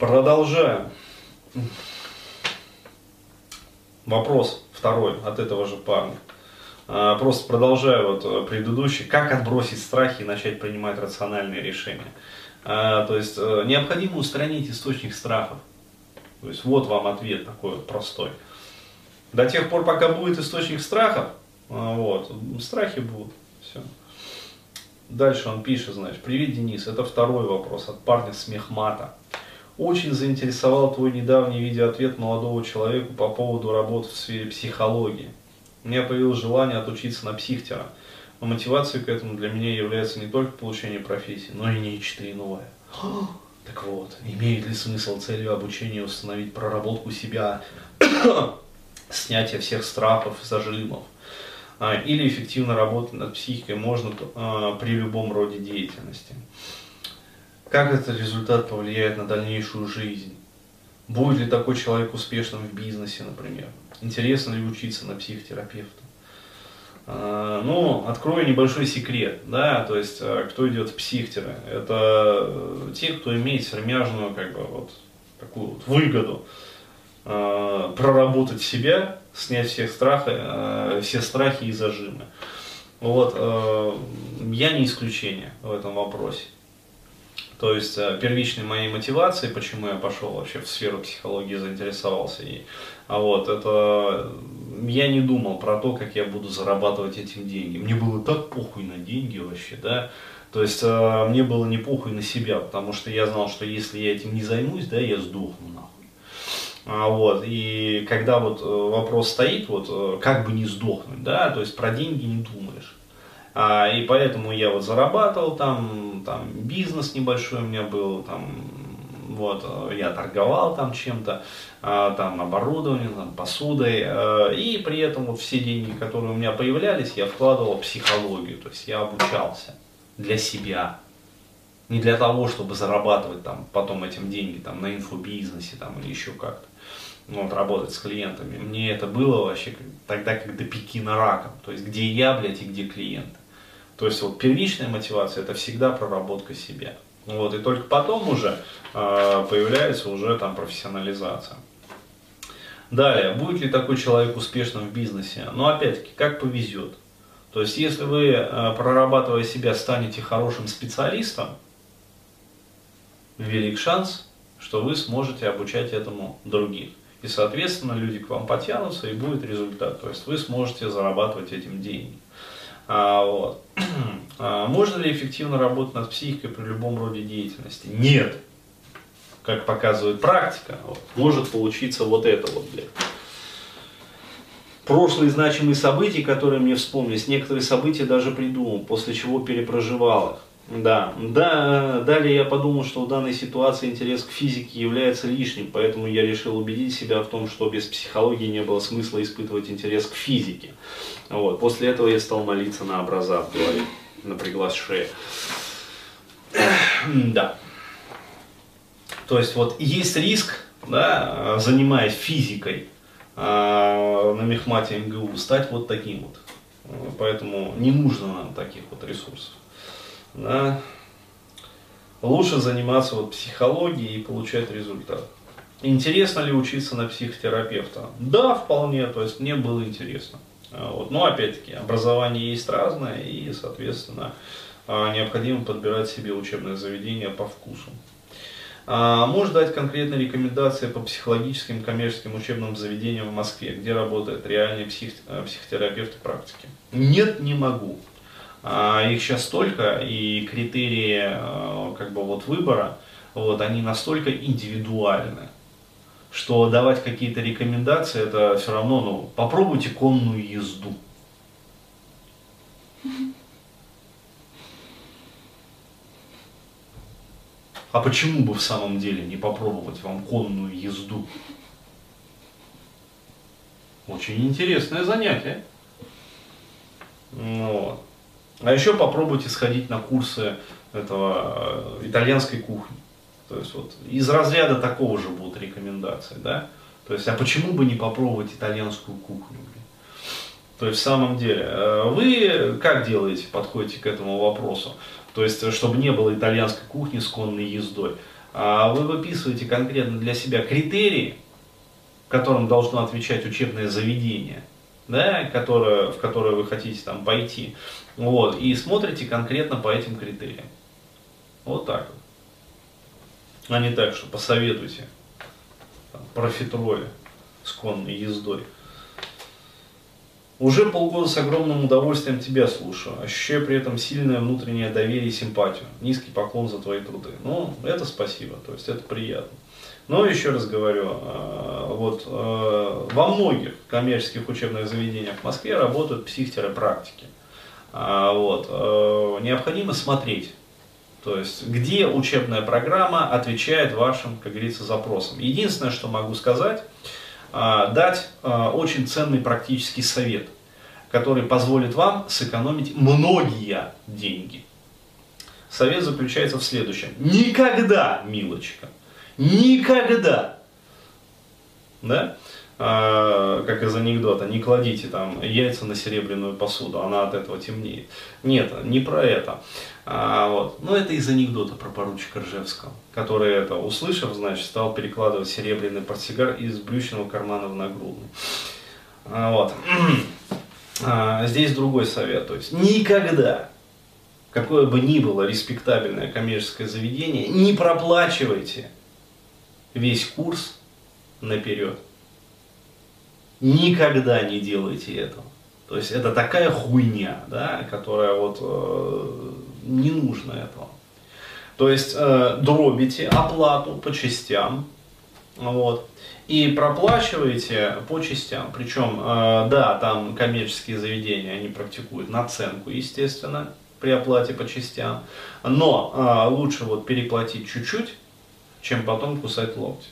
Продолжаем. Вопрос второй от этого же парня. Просто продолжаю вот предыдущий. Как отбросить страхи и начать принимать рациональные решения? То есть необходимо устранить источник страхов. То есть вот вам ответ такой вот простой. До тех пор, пока будет источник страхов, вот, страхи будут. Все. Дальше он пишет, значит, привет, Денис, это второй вопрос от парня Смехмата. Очень заинтересовал твой недавний видеоответ молодого человека по поводу работы в сфере психологии. У меня появилось желание отучиться на психтера. Но мотивацией к этому для меня является не только получение профессии, но и нечто иное. Так вот, имеет ли смысл целью обучения установить проработку себя, снятие всех страхов и зажимов? Или эффективно работать над психикой можно при любом роде деятельности? Как этот результат повлияет на дальнейшую жизнь? Будет ли такой человек успешным в бизнесе, например? Интересно ли учиться на психотерапевта? Ну, открою небольшой секрет, да, то есть, кто идет в психтеры, это те, кто имеет сермяжную, как бы, вот, такую вот выгоду проработать себя, снять все страхи и зажимы. Вот, я не исключение в этом вопросе. То есть первичной моей мотивацией, почему я пошел вообще в сферу психологии, заинтересовался ей, а вот это я не думал про то, как я буду зарабатывать этим деньги. Мне было так похуй на деньги вообще, да. То есть мне было не похуй на себя, потому что я знал, что если я этим не займусь, да, я сдохну нахуй. Вот, и когда вот вопрос стоит, вот как бы не сдохнуть, да, то есть про деньги не думаешь. И поэтому я вот зарабатывал там бизнес небольшой у меня был, там, вот, я торговал там чем-то, там оборудованием, там, посудой, и при этом вот все деньги, которые у меня появлялись, я вкладывал в психологию, то есть я обучался для себя, не для того, чтобы зарабатывать там потом этим деньги там на инфобизнесе там или еще как-то. Вот, работать с клиентами. Мне это было вообще тогда, как до Пекина раком. То есть, где я, блядь, и где клиенты. То есть, вот первичная мотивация – это всегда проработка себя. Вот, и только потом уже появляется уже там профессионализация. Далее, будет ли такой человек успешным в бизнесе? Но опять-таки, как повезет. То есть, если вы, прорабатывая себя, станете хорошим специалистом, велик шанс, что вы сможете обучать этому других. И, соответственно, люди к вам потянутся, и будет результат. То есть вы сможете зарабатывать этим деньги. Вот. Можно ли эффективно работать над психикой при любом роде деятельности? Нет. Как показывает практика, вот, может получиться вот это вот, блядь. Прошлые значимые события, которые мне вспомнились, некоторые события даже придумал, после чего перепроживал их. Да, далее я подумал, что в данной ситуации интерес к физике является лишним, поэтому я решил убедить себя в том, что без психологии не было смысла испытывать интерес к физике. Вот. После этого я стал молиться на образа в голове, напряглась шея. Да. То есть вот есть риск, да, занимаясь физикой на мехмате МГУ, стать вот таким вот. Поэтому не нужно нам таких вот ресурсов. Да. Лучше заниматься вот психологией и получать результат. Интересно ли учиться на психотерапевта? Да, вполне, то есть мне было интересно. Вот. Но опять-таки, образование есть разное, и, соответственно, необходимо подбирать себе учебное заведение по вкусу. Можешь дать конкретные рекомендации по психологическим коммерческим учебным заведениям в Москве, где работают реальные психотерапевты практики? Нет, не могу. Их сейчас столько, и критерии, как бы, вот, выбора, вот, они настолько индивидуальны, что давать какие-то рекомендации, это все равно, ну, попробуйте конную езду. А почему бы в самом деле не попробовать вам конную езду? Очень интересное занятие. Вот. А еще попробуйте сходить на курсы этого итальянской кухни. То есть вот из разряда такого же будут рекомендации, да? То есть, а почему бы не попробовать итальянскую кухню? То есть в самом деле, вы как делаете, подходите к этому вопросу? То есть, чтобы не было итальянской кухни с конной ездой. вы выписываете конкретно для себя критерии, которым должно отвечать учебное заведение, да, в которое вы хотите там пойти, вот, и смотрите конкретно по этим критериям. Вот так вот. А не так, что посоветуйте профитроли с конной ездой. Уже полгода с огромным удовольствием тебя слушаю, ощущая при этом сильное внутреннее доверие и симпатию. Низкий поклон за твои труды. Ну, это спасибо, то есть это приятно. Но еще раз говорю, вот во многих коммерческих учебных заведениях в Москве работают психотерапевты. Вот, необходимо смотреть. То есть, где учебная программа отвечает вашим, как говорится, запросам. Единственное, что могу сказать, дать очень ценный практический совет, который позволит вам сэкономить многие деньги. Совет заключается в следующем. Никогда, милочка, никогда, да, как из анекдота, не кладите там яйца на серебряную посуду, она от этого темнеет. Нет, не про это. Вот. Но это из анекдота про поручика Ржевского, который это, услышав, значит, стал перекладывать серебряный портсигар из брючного кармана в нагрудный. Вот. Здесь другой совет. То есть никогда, какое бы ни было респектабельное коммерческое заведение, не проплачивайте весь курс наперед. Никогда не делайте этого. То есть это такая хуйня, да, которая вот не нужна этого. То есть дробите оплату по частям, вот, и проплачиваете по частям. Причем, да, там коммерческие заведения, они практикуют наценку, естественно, при оплате по частям. Но лучше вот переплатить чуть-чуть, чем потом кусать локти.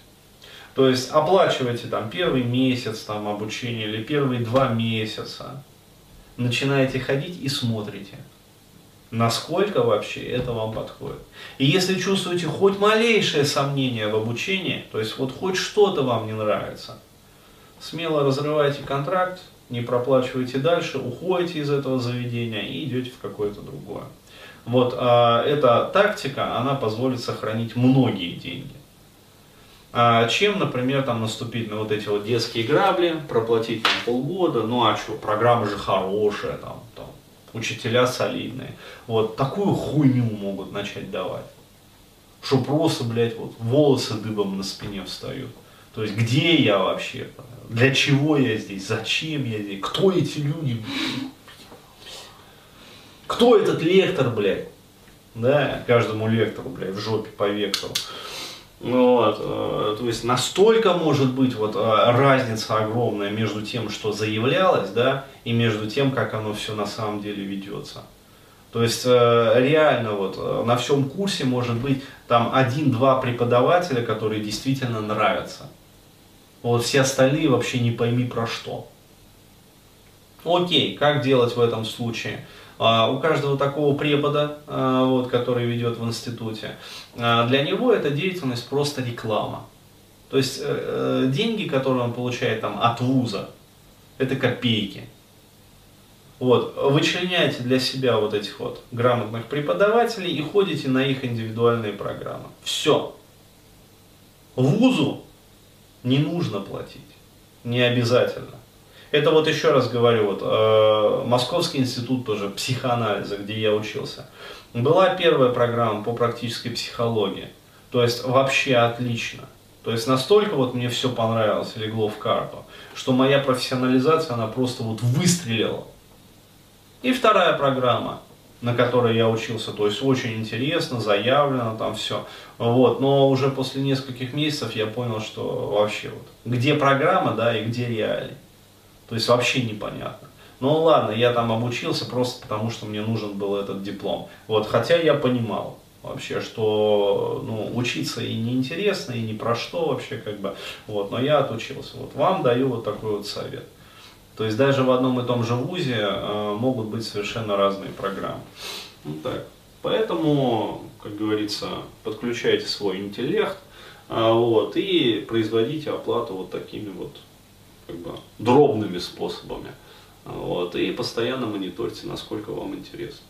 То есть оплачиваете там первый месяц там, обучения или первые 2 месяца. Начинаете ходить и смотрите, насколько вообще это вам подходит. И если чувствуете хоть малейшее сомнение в обучении, то есть вот хоть что-то вам не нравится, смело разрывайте контракт, не проплачивайте дальше, уходите из этого заведения и идете в какое-то другое. Вот эта тактика, она позволит сохранить многие деньги. Чем, например, там наступить на вот эти вот детские грабли, проплатить там полгода, ну а что, программа же хорошая, там, учителя солидные. Вот такую хуйню могут начать давать, что просто, блядь, вот волосы дыбом на спине встают. То есть где я вообще, для чего я здесь, зачем я здесь, кто эти люди, кто этот лектор, блядь, да, каждому лектору, блядь, в жопе по вектору. Ну, вот, то есть настолько может быть вот, разница огромная между тем, что заявлялось, да, и между тем, как оно все на самом деле ведется. То есть реально вот, на всем курсе может быть там 1-2 преподавателя, которые действительно нравятся. Вот все остальные вообще не пойми про что. Окей, как делать в этом случае? У каждого такого препода, вот, который ведет в институте, для него эта деятельность просто реклама. То есть деньги, которые он получает там, от вуза, это копейки. Вот, вычленяйте для себя вот этих вот грамотных преподавателей и ходите на их индивидуальные программы. Все. Вузу не нужно платить. Не обязательно. Это вот еще раз говорю, вот, Московский институт тоже психоанализа, где я учился, была первая программа по практической психологии, то есть вообще отлично. То есть настолько вот мне все понравилось, легло в карту, что моя профессионализация, она просто вот выстрелила. И вторая программа, на которой я учился, то есть очень интересно, заявлено там все. Вот, но уже после нескольких месяцев я понял, что вообще вот, где программа, да, и где реалии. То есть вообще непонятно. Ну ладно, я там обучился просто потому, что мне нужен был этот диплом. Вот, хотя я понимал вообще, что ну, учиться и неинтересно, и ни про что вообще как бы. Вот, но я отучился. Вот вам даю вот такой вот совет. То есть даже в одном и том же вузе могут быть совершенно разные программы. Вот так. Поэтому, как говорится, подключайте свой интеллект вот, и производите оплату вот такими вот как бы дробными способами, вот, и постоянно мониторьте, насколько вам интересно.